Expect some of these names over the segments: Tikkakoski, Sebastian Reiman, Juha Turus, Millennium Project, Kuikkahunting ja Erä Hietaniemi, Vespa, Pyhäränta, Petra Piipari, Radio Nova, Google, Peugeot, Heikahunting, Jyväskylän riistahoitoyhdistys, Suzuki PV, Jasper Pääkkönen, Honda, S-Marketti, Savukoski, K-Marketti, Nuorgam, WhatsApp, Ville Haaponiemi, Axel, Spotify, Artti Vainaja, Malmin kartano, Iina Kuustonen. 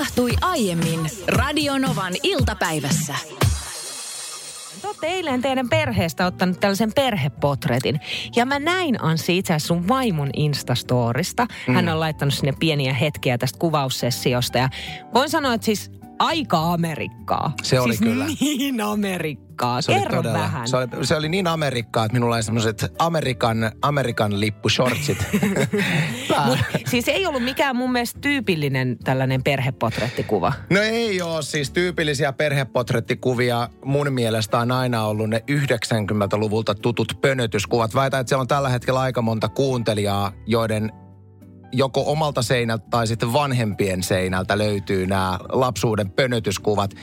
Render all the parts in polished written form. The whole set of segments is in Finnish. tapahtui aiemmin Radio Novan iltapäivässä. Te olette eilen teidän perheestä ottanut tällaisen perhepotretin. Ja mä näin, Anssi, itse asiassa sun vaimon Instastorista. Hän on laittanut sinne pieniä hetkiä tästä kuvaussessiosta. Ja voin sanoa, että siis aika Amerikkaa. Se oli siis kyllä. Niin Amerikkaa. Kerro vähän. Se oli niin Amerikkaa, että minulla oli semmoiset Amerikan lippushortsit. Siis ei ollut mikään mun mielestä tyypillinen tällainen perhepotrettikuva. No ei ole. Siis tyypillisiä perhepotrettikuvia mun mielestä on aina ollut ne 90-luvulta tutut pönötyskuvat. Väitän, että siellä on tällä hetkellä aika monta kuuntelijaa, joiden joko omalta seinältä tai sitten vanhempien seinältä löytyy nämä lapsuuden pönötyskuvat,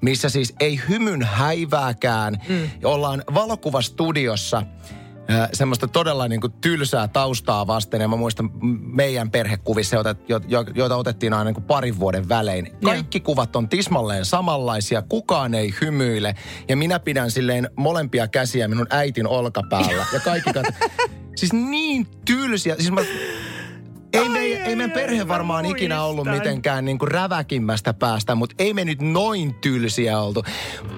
missä siis ei hymyn häivääkään. Ollaan valokuvastudiossa semmoista todella niin kuin tylsää taustaa vasten. Ja mä muistan meidän perhekuvissa, joita otettiin aina niin kuin parin vuoden välein. Kaikki kuvat on tismalleen samanlaisia, kukaan ei hymyile. Ja minä pidän silleen molempia käsiä minun äitin olkapäällä. Ja kaikki siis niin tylsiä. Siis Ei meidän perhe varmaan ikinä ollut mitenkään niin kuin räväkimmästä päästä, mutta ei me nyt noin tylsiä oltu.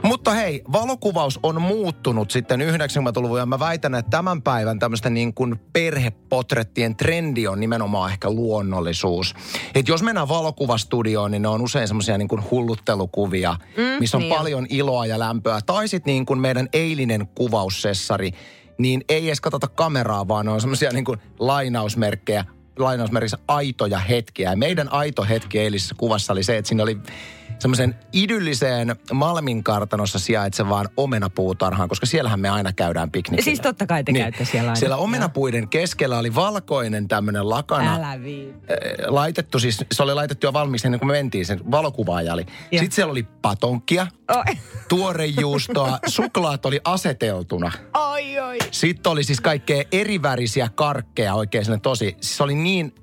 Mutta hei, valokuvaus on muuttunut sitten 90-luvun ja mä väitän, että tämän päivän tämmöistä niin kuin perhepotrettien trendi on nimenomaan ehkä luonnollisuus. Että jos mennään valokuvastudioon, niin ne on usein semmoisia niin kuin hulluttelukuvia, missä on paljon iloa ja lämpöä. Tai sitten niin kuin meidän eilinen kuvaussessari, niin ei edes katsota kameraa, vaan ne on semmoisia niin kuin lainausmerkissä aitoja hetkiä. Ja meidän aito hetki eilisessä kuvassa oli se, että siinä oli semmoisen idylliseen Malmin kartanossa sijaitsevaan omenapuutarhaan, koska siellähän me aina käydään piknikillä. Siis totta kai te käytte siellä aina. Siellä omenapuiden keskellä oli valkoinen tämmöinen lakana. Älä laitettu, siis se oli laitettu jo valmiiksi ennen kuin me mentiin, sen valokuvaaja oli. Ja. Sitten siellä oli patonkia, tuorejuustoa, suklaat oli aseteltuna. Oi. Sitten oli siis kaikkea erivärisiä karkkeja oikein sinne tosi. Siis oli niin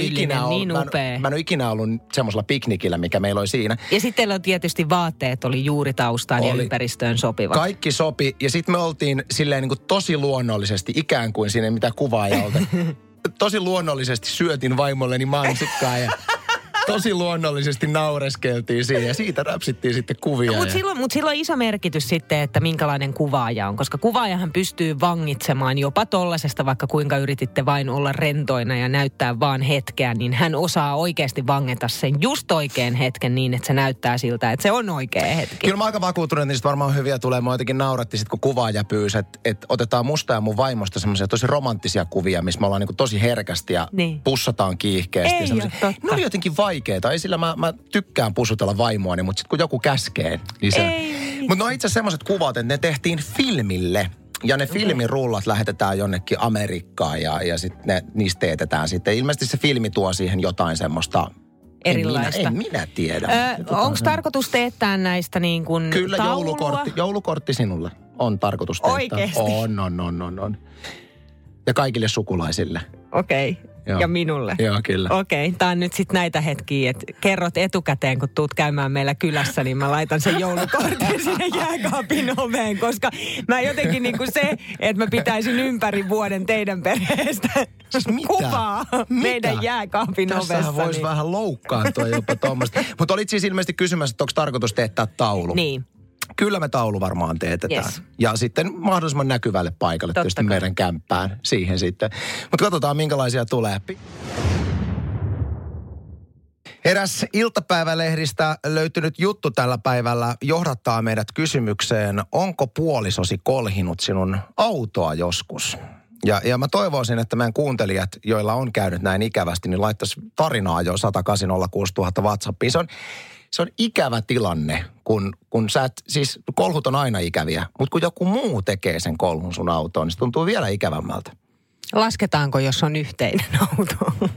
ikinä ollut, niin upea. Mä en ole ikinä ollut semmoisella piknikillä, mikä meillä oli siinä. Ja sitten on tietysti vaatteet oli juuri taustaan ja ympäristöön sopivat. Kaikki sopi. Ja sitten me oltiin silleen niin kuin tosi luonnollisesti, ikään kuin sinne mitä kuvaaja olta. Tosi luonnollisesti syötin vaimolleni mansikkaa ja tosi luonnollisesti naureskeltiin siihen ja siitä räpsittiin sitten kuvia. No, mutta silloin on iso merkitys sitten, että minkälainen kuvaaja on, koska kuvaajahan pystyy vangitsemaan jopa tollasesta, vaikka kuinka yrititte vain olla rentoina ja näyttää vaan hetkeä, niin hän osaa oikeasti vangeta sen just oikean hetken niin, että se näyttää siltä, että se on oikea hetki. Kyllä mä aika vakuutunut, niin sitten varmaan hyviä tulee. Mä jotenkin nauratti sitten, kun kuvaaja pyysi, että otetaan musta ja mun vaimosta semmoisia tosi romanttisia kuvia, missä me ollaan niin tosi herkästi ja pussataan kiihkeästi. Ne oli jotenkin vaikeeta. Ei sillä mä tykkään pusutella vaimoani, mutta sitten kun joku käskee, niin se... Mutta ne on itse asiassa semmoiset kuvat, että ne tehtiin filmille. Ja ne filmirullat lähetetään jonnekin Amerikkaan ja sitten niistä teetetään sitten. Ilmeisesti se filmi tuo siihen jotain semmoista... Erilaista. En minä tiedä. Onko tarkoitus teettää näistä niin kuin taulua? Kyllä, joulukortti sinulle on tarkoitus teettää. Oikeesti? On. Ja kaikille sukulaisille. Okei. Joo. Ja minulle. Joo, kyllä. Okei, tää on nyt sit näitä hetkiä, että kerrot etukäteen, kun tuut käymään meillä kylässä, niin mä laitan sen joulukortin sinne jääkaapin oveen, koska mä jotenkin niinku se, että mä pitäisin ympäri vuoden teidän perheestä siis kuvaa meidän jääkaapin tässähän ovessa. Tässähän voisi vähän loukkaantua jopa tuommoista. Mutta olit siis ilmeisesti kysymässä, että onko tarkoitus teettää taulu? Niin. Kyllä me taulu varmaan teetetään. Yes. Ja sitten mahdollisimman näkyvälle paikalle, tietysti meidän kämppään, siihen sitten. Mutta katsotaan, minkälaisia tulee. Eräs iltapäivälehdistä löytynyt juttu tällä päivällä johdattaa meidät kysymykseen, onko puolisosi kolhinut sinun autoa joskus? Ja mä toivoisin, että meidän kuuntelijat, joilla on käynyt näin ikävästi, niin laittaisi tarinaa jo 108 000 WhatsAppiin. Se on ikävä tilanne, kun sä et, siis kolhut on aina ikäviä, mutta kun joku muu tekee sen kolhun sun autoon, niin se tuntuu vielä ikävämmältä. Lasketaanko, jos on yhteinen auto?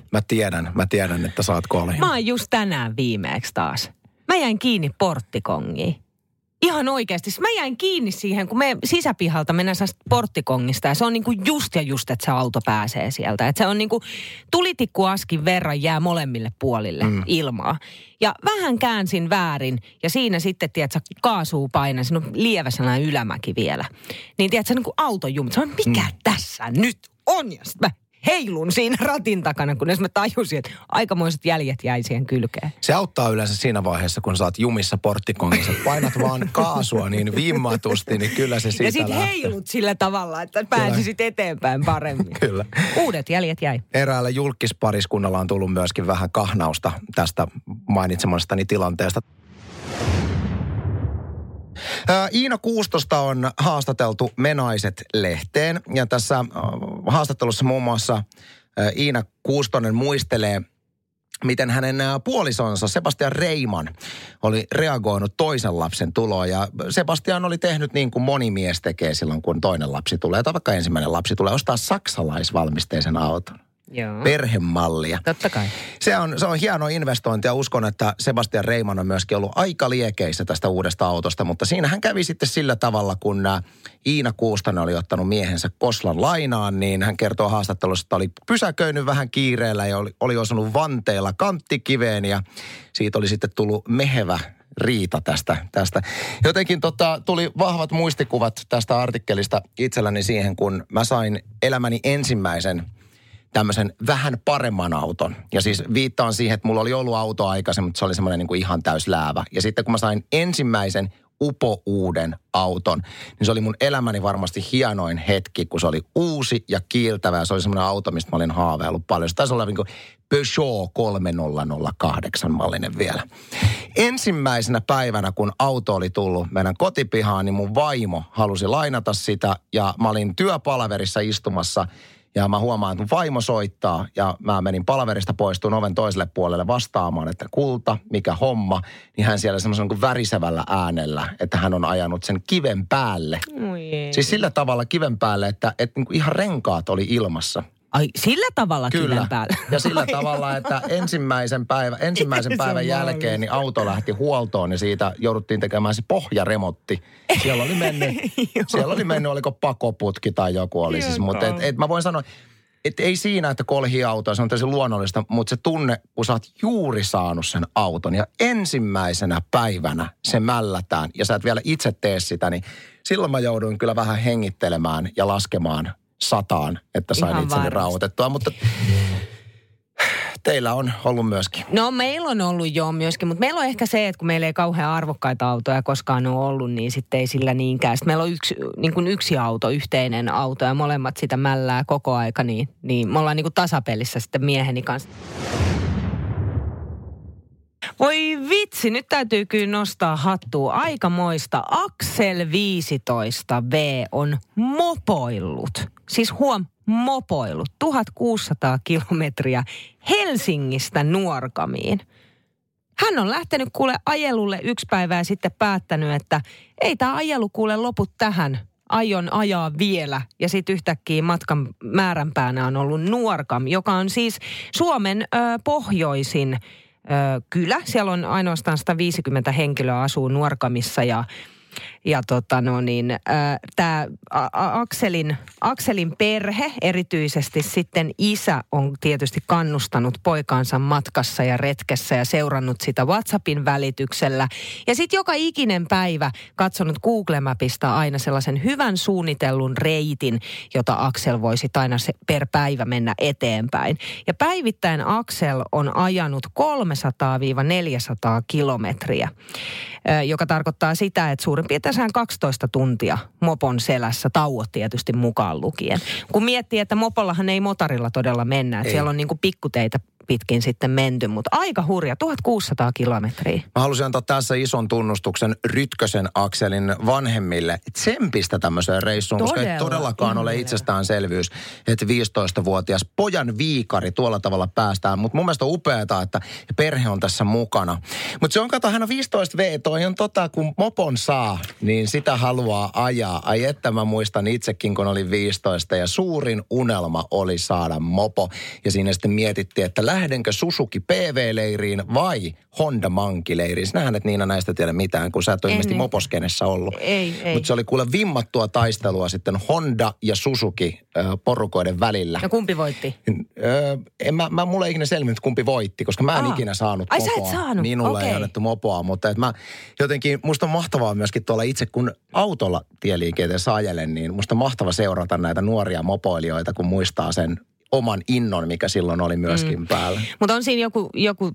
Mä tiedän, että sä oot kolhin. Mä oon just tänään viimeeksi taas. Mä jäin kiinni porttikongiin. Ihan oikeasti. Mä jäin kiinni siihen, kun me sisäpihalta mennään porttikongista ja se on niinku just, että se auto pääsee sieltä. Että se on niinku tulitikkuaskin verran jää molemmille puolille ilmaa. Ja vähän käänsin väärin ja siinä sitten, tiedätkö, kaasuu painaa. Siinä on lievä sana ylämäki vielä. Niin tiedätkö, niinku auto jumit. Se on, mikä tässä nyt on? Ja sitten mä heilun siinä ratin takana, kunnes mä tajusin, että aikamoiset jäljet jäi siihen kylkeen. Se auttaa yleensä siinä vaiheessa, kun saat jumissa porttikongissa. Painat vaan kaasua niin vimmatusti, niin kyllä se siitä lähtee. Ja sitten heilut sillä tavalla, että pääsisit eteenpäin paremmin. Kyllä. Uudet jäljet jäi. Eräällä julkkispariskunnalla on tullut myöskin vähän kahnausta tästä mainitsemastani tilanteesta. Iina Kuustosta on haastateltu Me Naiset-lehteen ja tässä haastattelussa muun muassa Iina Kuustonen muistelee, miten hänen puolisonsa Sebastian Reiman oli reagoinut toisen lapsen tuloon. Ja Sebastian oli tehnyt niin kuin moni mies tekee silloin, kun toinen lapsi tulee tai vaikka ensimmäinen lapsi tulee, ostaa saksalaisvalmisteisen auton. Joo. Perhemallia. Totta kai. Se on hieno investointi ja uskon, että Sebastian Reiman on myöskin ollut aika liekeissä tästä uudesta autosta, mutta siinä hän kävi sitten sillä tavalla, kun Iina Kuustonen oli ottanut miehensä Koslan lainaan, niin hän kertoo haastattelussa, että oli pysäköinyt vähän kiireellä ja oli osunut vanteella kanttikiveen ja siitä oli sitten tullut mehevä riita tästä. Jotenkin tuli vahvat muistikuvat tästä artikkelista itselläni siihen, kun mä sain elämäni ensimmäisen tämmöisen vähän paremman auton. Ja siis viittaan siihen, että mulla oli ollut auto aikaisemmin, mutta se oli semmoinen niin kuin ihan täys läävä. Ja sitten kun mä sain ensimmäisen upouuden auton, niin se oli mun elämäni varmasti hienoin hetki, kun se oli uusi ja kiiltävä. Se oli semmoinen auto, mistä mä olin haaveillut paljon. Se taisi olla niin kuin Peugeot 3008 mallinen vielä. Ensimmäisenä päivänä, kun auto oli tullut meidän kotipihaan, niin mun vaimo halusi lainata sitä. Ja mä olin työpalaverissa istumassa. Ja mä huomaan, että vaimo soittaa ja mä menin palaverista poistuun oven toiselle puolelle vastaamaan, että kulta, mikä homma. Niin hän siellä semmoisen niin värisevällä äänellä, että hän on ajanut sen kiven päälle. Siis sillä tavalla kiven päälle, että niin kuin ihan renkaat oli ilmassa. Ai sillä tavalla kiven päälle? Ja sillä tavalla, että ensimmäisen päivän jälkeen niin auto lähti huoltoon ja siitä jouduttiin tekemään se pohjaremontti. Siellä oli mennyt, oliko pakoputki tai joku oli siis. Mutta mä voin sanoa, että ei siinä, että kolhii autoa, se on täysin luonnollista, mutta se tunne, kun sä oot juuri saanut sen auton ja ensimmäisenä päivänä se mällätään ja sä et vielä itse tee sitä, niin silloin mä jouduin kyllä vähän hengittelemään ja laskemaan 100, että sain itseni rauhoitettua, mutta teillä on ollut myöskin. No meillä on ollut joo myöskin, mutta meillä on ehkä se, että kun meillä ei kauhean arvokkaita autoja koskaan ole ollut, niin sitten ei sillä niinkään. Sitten meillä on yksi auto, yhteinen auto ja molemmat sitä mällää koko aika, niin me ollaan niin kuin tasapelissä sitten mieheni kanssa. Voi vitsi, nyt täytyy kyllä nostaa hattua aikamoista. Axel 15V on mopoillut. Siis huom, mopoillut. 1600 kilometriä Helsingistä Nuorgamiin. Hän on lähtenyt kuule ajelulle yksi päivää sitten päättänyt, että ei tämä ajelu kuule lopu tähän. Aion ajaa vielä ja sitten yhtäkkiä matkan määränpäänä on ollut Nuorgam, joka on siis Suomen pohjoisin kylä. Siellä on ainoastaan 150 henkilöä asuu Nuorgamissa ja tämä Akselin perhe, erityisesti sitten isä on tietysti kannustanut poikaansa matkassa ja retkessä ja seurannut sitä WhatsAppin välityksellä. Ja sitten joka ikinen päivä katsonut Google Mapista aina sellaisen hyvän suunnitellun reitin, jota Axel voisi aina per päivä mennä eteenpäin. Ja päivittäin Axel on ajanut 300-400 kilometriä, joka tarkoittaa sitä, että suurin piirtein 12 tuntia mopon selässä, tauot tietysti mukaan lukien. Kun miettii, että mopollahan ei motarilla todella mennä. Että siellä on niin kuin pikkuteitä pitkin sitten menty, mutta aika hurja, 1600 kilometriä. Mä halusin antaa tässä ison tunnustuksen Rytkösen Akselin vanhemmille tsempistä tämmöiseen reissuun, koska ei todellakaan ole itsestäänselvyys, että 15-vuotias pojan viikari tuolla tavalla päästään, mutta mun mielestä on upeata, että perhe on tässä mukana. Mutta se on, kato, hän on 15V, toi on kun mopon saa, niin sitä haluaa ajaa. Ai että mä muistan itsekin, kun olin 15 ja suurin unelma oli saada mopo. Ja siinä sitten mietittiin, että lähdenkö Suzuki PV-leiriin vai Honda Manki-leiriin? Sinähän et Niina näistä tiedä mitään, kun sä et ole ilmeisesti moposkenessä ollut. Ei. Mutta se oli kuule vimmattua taistelua sitten Honda ja Suzuki porukoiden välillä. Ja kumpi voitti? Mulla ei ikinä selvinnyt, kumpi voitti, koska mä en ikinä saanut mopoa. Ai sä et saanut? Minulle ei annettu mopoa, mutta et mä jotenkin, musta on mahtavaa myöskin tuolla itse, kun autolla tieliikenteessä ajelen, niin musta on mahtava seurata näitä nuoria mopoilijoita, kun muistaa sen oman innon, mikä silloin oli myöskin päällä. Mutta on siinä joku,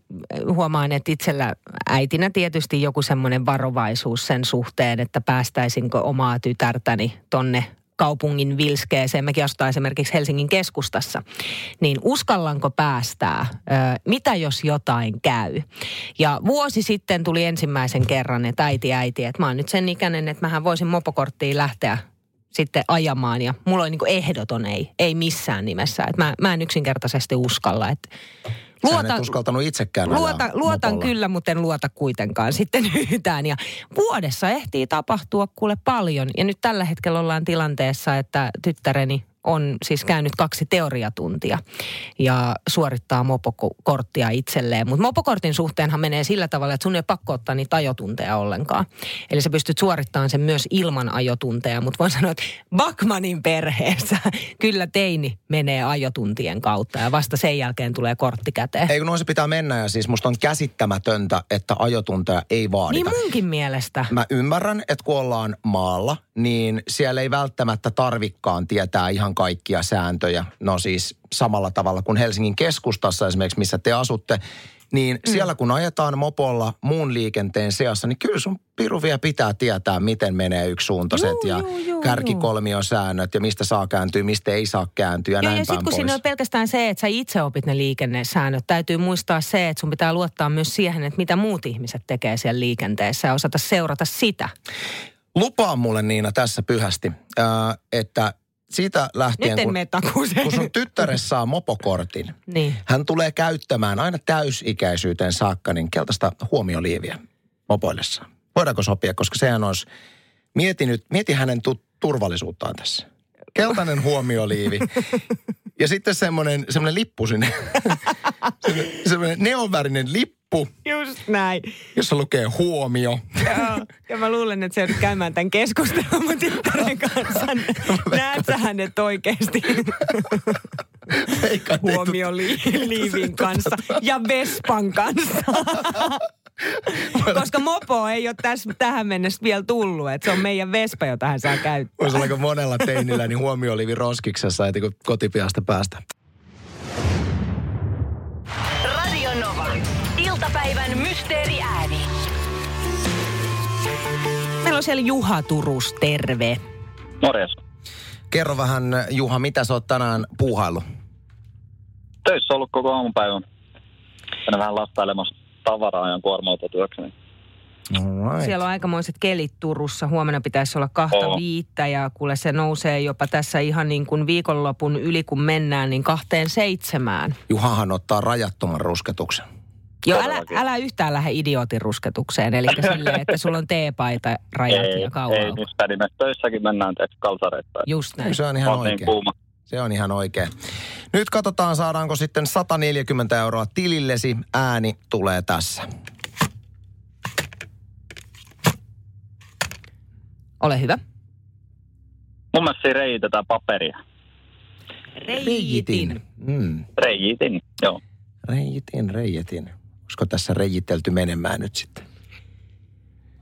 huomaan, että itsellä äitinä tietysti joku semmoinen varovaisuus sen suhteen, että päästäisinkö omaa tytärtäni tonne kaupungin vilskeeseen. Mekin asutaan esimerkiksi Helsingin keskustassa. Niin uskallanko päästää? Mitä jos jotain käy? Ja vuosi sitten tuli ensimmäisen kerran, että äiti, että mä oon nyt sen ikäinen, että mähän voisin mopokorttiin lähteä sitten ajamaan, ja mulla oli niin kuin ehdoton ei missään nimessä. Et mä en yksinkertaisesti uskalla. Et sä et uskaltanut itsekään luotan mopolla. Kyllä, mutta en luota kuitenkaan sitten yhtään. Ja vuodessa ehtii tapahtua kuule paljon. Ja nyt tällä hetkellä ollaan tilanteessa, että tyttäreni on siis käynyt 2 teoriatuntia ja suorittaa mopokorttia itselleen. Mutta mopokortin suhteenhan menee sillä tavalla, että sun ei pakko ottaa niitä ajotunteja ollenkaan. Eli sä pystyt suorittamaan sen myös ilman ajotunteja, mutta voin sanoa, että Backmanin perheessä kyllä teini menee ajotuntien kautta ja vasta sen jälkeen tulee kortti käteen. Ei kun noin se pitää mennä, ja siis musta on käsittämätöntä, että ajotunteja ei vaadita. Niin munkin mielestä. Mä ymmärrän, että kun ollaan maalla, niin siellä ei välttämättä tarvikkaan tietää ihan kaikkia sääntöjä. No siis samalla tavalla kuin Helsingin keskustassa esimerkiksi, missä te asutte, niin siellä kun ajetaan mopolla muun liikenteen seassa, niin kyllä sun piru vielä pitää tietää, miten menee yksisuuntaiset kärkikolmiosäännöt ja mistä saa kääntyä, mistä ei saa kääntyä ja näin päin pois. Ja sitten kun siinä on pelkästään se, että sä itse opit ne liikennesäännöt, täytyy muistaa se, että sun pitää luottaa myös siihen, että mitä muut ihmiset tekee siellä liikenteessä ja osata seurata sitä. Lupaa mulle, Niina, tässä pyhästi, että siitä lähtien, kun sun tyttäressä saa mopokortin, niin hän tulee käyttämään aina täysikäisyyteen saakka niin keltaista huomioliiviä mopoillessa. Voidaanko sopia, koska sehän olisi, mieti hänen turvallisuuttaan tässä. Keltainen huomioliivi ja sitten semmoinen lippu sinne, semmoinen neonvärinen lippu. Just näin. Jossa lukee huomio. Joo, ja mä luulen, että se joudut käymään tämän keskustelun mun tyttären kanssa. Näet sä hänet oikeasti huomioliivin kanssa ja Vespan kanssa. Koska mopo ei ole tähän mennessä vielä tullut, että se on meidän Vespa, jota hän saa käyttää. Voisi olla monella teinillä, niin huomioliivi roskiksessa, että kun kotipihasta päästä. Radio Novan iltapäivän mysteeriääni. Meillä on siellä Juha Turus, terve. Morjes. Kerro vähän, Juha, mitä sä oot tänään puuhaillut? Töissä ollut koko aamupäivän. Tänne vähän lastailemassa tavaraa ajan kuorma-autotyökseni. Siellä on aikamoiset kelit Turussa. Huomenna pitäisi olla 2-5 ja kuule se nousee jopa tässä ihan niin kuin viikonlopun yli kun mennään, niin 2-7. Juhahan ottaa rajattoman rusketuksen. Joo, älä yhtään lähde idiootin rusketukseen. Eli silleen, että sulla on teepaita, rajat ja kaulauko. Ei mistä nimessä. Töissäkin mennään kalsareittain. Just näin. Se on ihan oikein. Se on ihan oikein. Nyt katsotaan, saadaanko sitten 140 € tilillesi. Ääni tulee tässä. Ole hyvä. Mun mielestä siinä reijitetään paperia. Reijitin. Reijitin, joo. Reijitin. Olisiko tässä reijitelty menemään nyt sitten?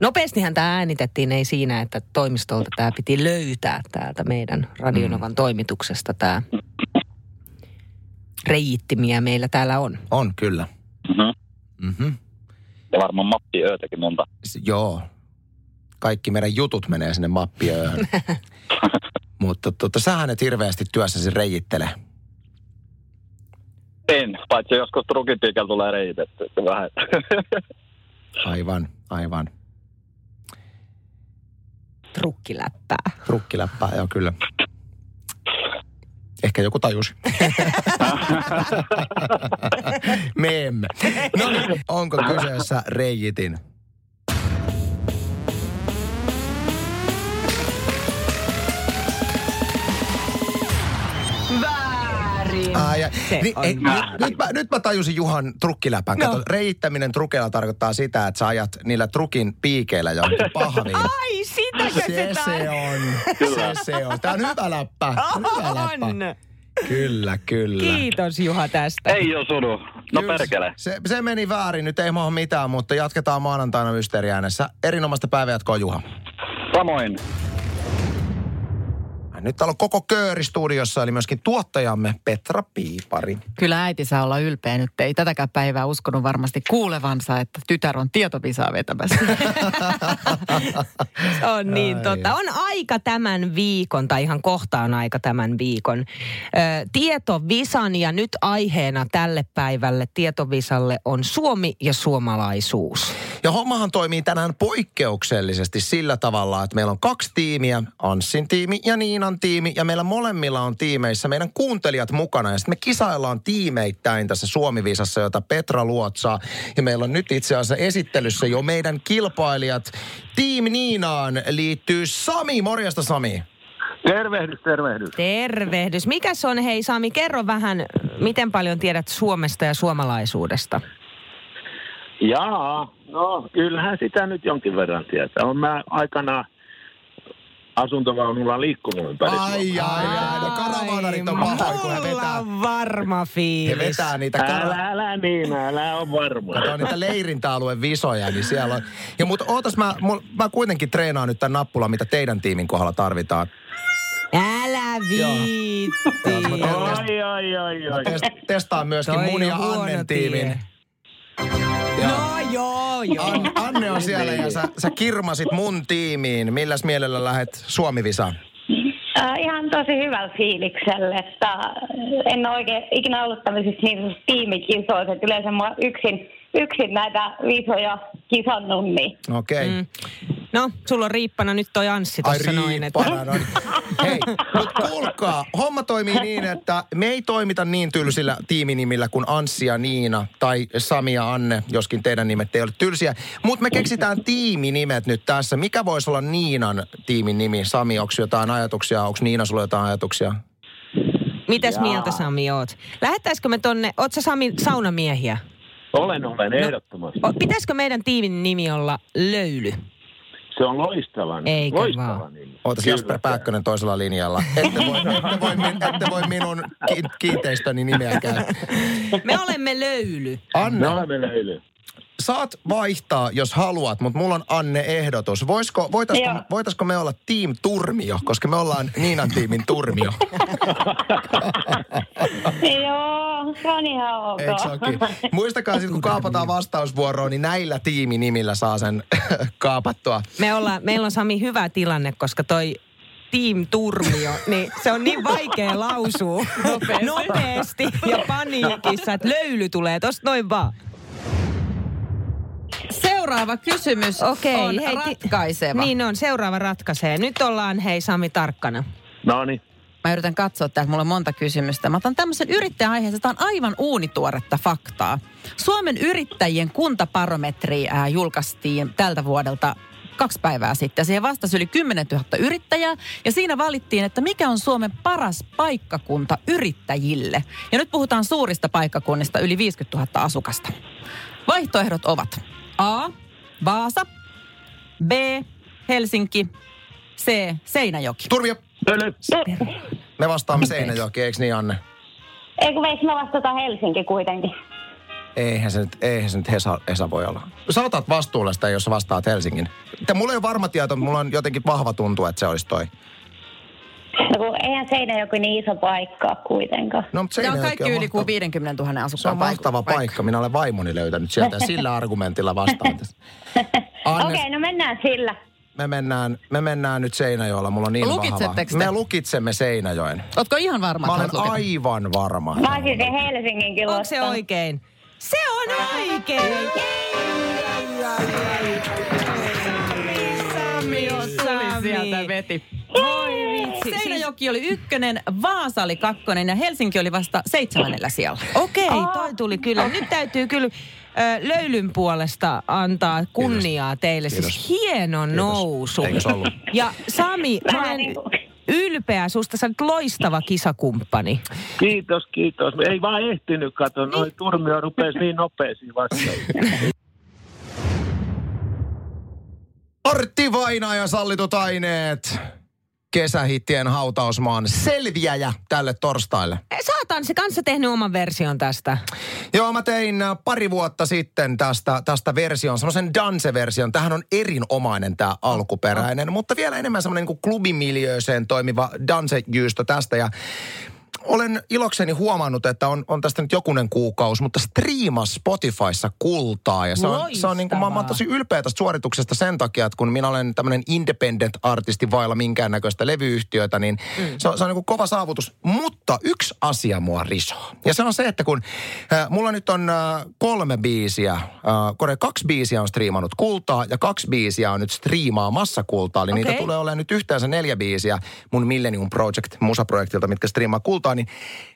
Nopeastihan tämä äänitettiin, ei siinä, että toimistolta tämä piti löytää täältä meidän Radio Novan toimituksesta tämä reijittimiä meillä täällä on. On, kyllä. Ja varmaan mappiöötäkin monta. Joo. Kaikki meidän jutut menee sinne mappiöön. Mutta sähän et hirveästi työssäsi reijittele. En, paitsi joskus trukipiikalla tulee reijitetty. Vähän. Aivan. Trukkiläppää, joo kyllä. Ehkä joku tajusi. Me emme. No niin, onko kyseessä reijitin? Nyt mä tajusin Juhan trukkiläpän. No. Kato, reittäminen trukilla tarkoittaa sitä, että sä ajat niillä trukin piikeillä johonkin pahviin. Ai, sitäkö se on. Tää on hyvä läppä. Kyllä. Kiitos Juha tästä. Ei osunut. No perkele. Se meni väärin, nyt ei mahdollista mitään, mutta jatketaan maanantaina mysteeriäänessä. Erinomaista päivää jatkoa, Juha. Samoin. Nyt täällä on koko kööri studiossa, eli myöskin tuottajamme Petra Piipari. Kyllä äiti saa olla ylpeä nyt. Ei tätäkään päivää uskonut varmasti kuulevansa, että tytär on tietopisaa vetämässä. On niin, totta. On aika tämän viikon, tai ihan kohta on aika tämän viikon. Tietovisan ja nyt aiheena tälle päivälle tietovisalle on Suomi ja suomalaisuus. Ja hommahan toimii tänään poikkeuksellisesti sillä tavalla, että meillä on kaksi tiimiä, Anssin tiimi ja Niinan tiimi, ja meillä molemmilla on tiimeissä meidän kuuntelijat mukana, ja sitten me kisaillaan tiimeittäin tässä Suomi-visassa, jota Petra luotsaa, ja meillä on nyt itse asiassa esittelyssä jo meidän kilpailijat. Tiim Niinaan liittyy Sami. Morjesta, Sami. Tervehdys, tervehdys. Tervehdys. Mikäs on, hei Sami, kerro vähän, miten paljon tiedät Suomesta ja suomalaisuudesta? Jaa, no kyllähän sitä nyt jonkin verran tietää. Olen mä aikanaan asuntovaunulla liikkunut ympäri. Ai, no karavaanarit on mahtavaa, kun he vetää. Varma fiilis. He vetää niitä älä on varma. Kato niitä leirintäalueen visoja, niin siellä on. Ja mut ootas, mä kuitenkin treenaan nyt tämän nappulan, mitä teidän tiimin kohdalla tarvitaan. Älä viitti. Joo. Testaan myöskin mun ja Annen tiimin. Ja no joo. Anne on siellä ja sä kirmasit mun tiimiin. Milläs mielellä lähet Suomi-visaan? Ihan tosi hyvällä fiiliksellä, että en ole oikein ikinä ollut tämmöisissä niin tiimikisoissa. Yleensä mä yksin näitä visoja kisannut niin. Okei. Okay. Mm. No, sulla on riippana nyt toi Anssi tuossa noin. Hei, mut kuulkaa, homma toimii niin, että me ei toimita niin tylsillä tiiminimillä kuin Anssi ja Niina tai Sami ja Anne, joskin teidän nimet ei ole tylsiä. Mut me keksitään tiiminimet nyt tässä. Mikä voisi olla Niinan tiimin nimi? Sami, onko jotain ajatuksia? Onko Niina sulla jotain ajatuksia? Mitäs mieltä, Sami, oot? Lähettäisikö me tonne, oot sä, Sami, saunamiehiä? Olen, ehdottomasti. No, pitäisikö meidän tiimin nimi olla Löyly? Se on loistava. Eikä loistava nimi. Ootas Jasper Pääkkönen toisella linjalla. Ette voi minun kiinteistöni nimeä käyttää. Me olemme Löyly. Anne. Me olemme Löyly. Saat vaihtaa, jos haluat, mutta mulla on Anne ehdotus. Voitaisko me olla Team Turmio, koska me ollaan Niinan tiimin Turmio? Joo, se on ihan ok. Muistakaa sitten, kun kaapataan vastausvuoroa, niin näillä tiiminimillä saa sen kaapattua. Meillä on, Sami, hyvä tilanne, koska toi Team Turmio, niin se on niin vaikea lausua nopeasti ja paniikissa, että Löyly tulee tosta noin vaan. Seuraava kysymys on ratkaiseva. Niin on, seuraava ratkaisee. Nyt ollaan, hei Sami, tarkkana. No niin. Mä yritän katsoa täältä, mulla on monta kysymystä. Mä otan tämmöisen yrittäjäaiheen, tämä on aivan uunituoretta faktaa. Suomen yrittäjien kuntabarometri julkaistiin tältä vuodelta 2 päivää sitten. Siihen vastasi yli 10 000 yrittäjää ja siinä valittiin, että mikä on Suomen paras paikkakunta yrittäjille. Ja nyt puhutaan suurista paikkakunnista, yli 50 000 asukasta. Vaihtoehdot ovat A. Vaasa, B. Helsinki, C. Seinäjoki. Turvio. Me vastaamme Seinäjoki, eikö niin, Anne? Eikö me vastata Helsinki kuitenkin? Eihän se nyt Hesa voi olla. Sä otat vastuulla sitä, jos vastaat Helsingin. Mulla ei ole varma tieto, mutta mulla on jotenkin vahva tuntu, että se olisi toi. No, eihän Seinäjoki niin iso paikka kuitenkaan. No, mutta Seinäjoki on kaikki yli kuin 50 000 asukkaan paikka. Se on mahtava paikka. Minä olen vaimoni löytänyt sieltä ja sillä argumentilla vastaan tässä. Okei, no mennään sillä. Me mennään nyt Seinäjoella. Mulla on niin vahva. Me lukitsemme Seinäjoen. Ootko ihan varma? Mä olen aivan varma. Mä olisin se Helsinginkin luottaa. Onko se oikein? Se on oikein! Sieltä veti. Seinäjoki oli 1, Vaasa oli 2 ja Helsinki oli vasta 7 siellä. Okei, toi tuli kyllä. Nyt täytyy kyllä Löylyn puolesta antaa kunniaa teille. Kiitos. Siis hieno nousu. Ja Sami, mä olen ylpeä susta. Sä olet loistava kisakumppani. Kiitos. Ei vaan ehtinyt, kato. Noin Turmio rupesi niin nopeisiin vastaamaan. Artti Vainaja, sallitut aineet. kesähittien hautausmaan selviäjä tälle torstaille. Saatan, se kanssa tehnyt oman version tästä. Joo, mä tein pari vuotta sitten tästä version, semmoisen dance-version. Tämähän on erinomainen tämä alkuperäinen, mutta vielä enemmän semmoinen niin klubimiljööseen toimiva dance-jyysto tästä. Ja olen ilokseni huomannut, että on tästä nyt jokunen kuukausi, mutta striimaa Spotifyssa kultaa. Ja se on niin kuin, mä oon tosi ylpeä tästä suorituksesta sen takia, että kun minä olen tämmöinen independent-artisti vailla minkäännäköistä levyyhtiötä, niin se on niin kuin kova saavutus. Mutta yksi asia mua risoo. Ja se on se, että kun mulla nyt on 3 biisiä, 2 biisiä on striimannut kultaa ja 2 biisiä on nyt striimaamassa kultaa. Eli niitä tulee olemaan nyt yhteensä 4 biisiä mun Millennium Project musaprojektilta, mitkä striimaa kultaa. Niin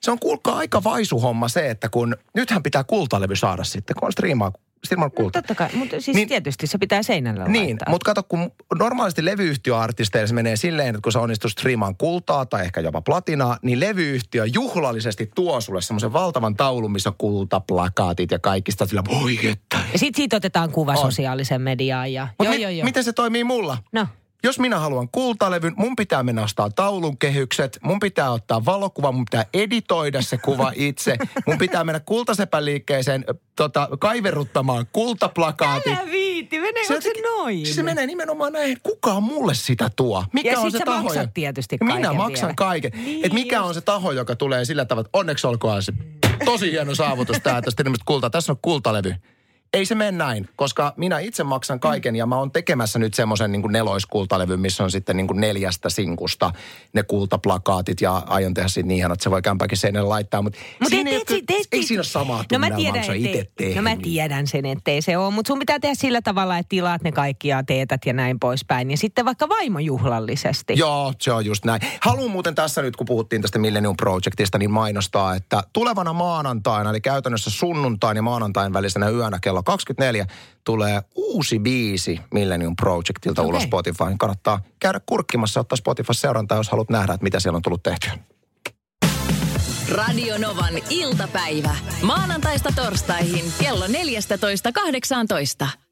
se on kuulkaa aika vaisu homma se, että kun nythän pitää kultalevy saada sitten, kun on striimannut kulta. No totta kai, mutta siis niin, tietysti se pitää seinällä niin, laittaa. Niin, mutta kato, kun normaalisti levyyhtiöartisteilla se menee silleen, että kun sä onnistut striimaan kultaa tai ehkä jopa platinaa, niin levyyhtiö juhlallisesti tuo sulle semmoisen valtavan taulun, missä on kultaplakaatit ja kaikista sillä oikeetta. Ja sit siitä otetaan kuva sosiaalisen mediaan ja miten se toimii mulla? No. Jos minä haluan kultalevyn, mun pitää mennä ostaa taulun kehykset, mun pitää ottaa valokuva, mun pitää editoida se kuva itse, mun pitää mennä kultasepän liikkeeseen kaiverruttamaan kultaplakaatit. Älä viitti, meneekö se noin? Se menee nimenomaan näin, kuka mulle sitä tuo? Mikä ja on se taho? Maksat tietysti kaiken. Minä maksan vielä kaiken. Niin, et mikä on se taho, joka tulee sillä tavalla, että onneksi olkoon se tosi hieno saavutus tää tästä nimestä kultaa. Tässä on kultalevy. Ei se mene näin, koska minä itse maksan kaiken ja mä oon tekemässä nyt semmoisen niin kuin neloiskultalevyn, missä on sitten niin kuin 4 sinkusta ne kultaplakaatit ja aion tehdä siitä niin ihan, että se voi kämpäkin seinälle laittaa, mutta ei siinä ole samaa tunnelmaa, kun se on itse tehnyt. No mä tiedän sen, ettei se ole, mutta sun pitää tehdä sillä tavalla, että tilaat ne kaikki ja teetät ja näin poispäin ja sitten vaikka vaimojuhlallisesti. Joo, se on just näin. Haluan muuten tässä nyt, kun puhuttiin tästä Millennium Projectista, niin mainostaa, että tulevana maanantaina, eli käytännössä sunnuntain ja maanantain välisenä yönä kello 24 tulee uusi biisi Millennium Projectilta ulos Spotifyin. Kannattaa käydä kurkkimassa, ottaa Spotify seurantaa, jos haluat nähdä, että mitä siellä on tullut tehtyä. Radio Novan iltapäivä. Maanantaista torstaihin kello 14.18.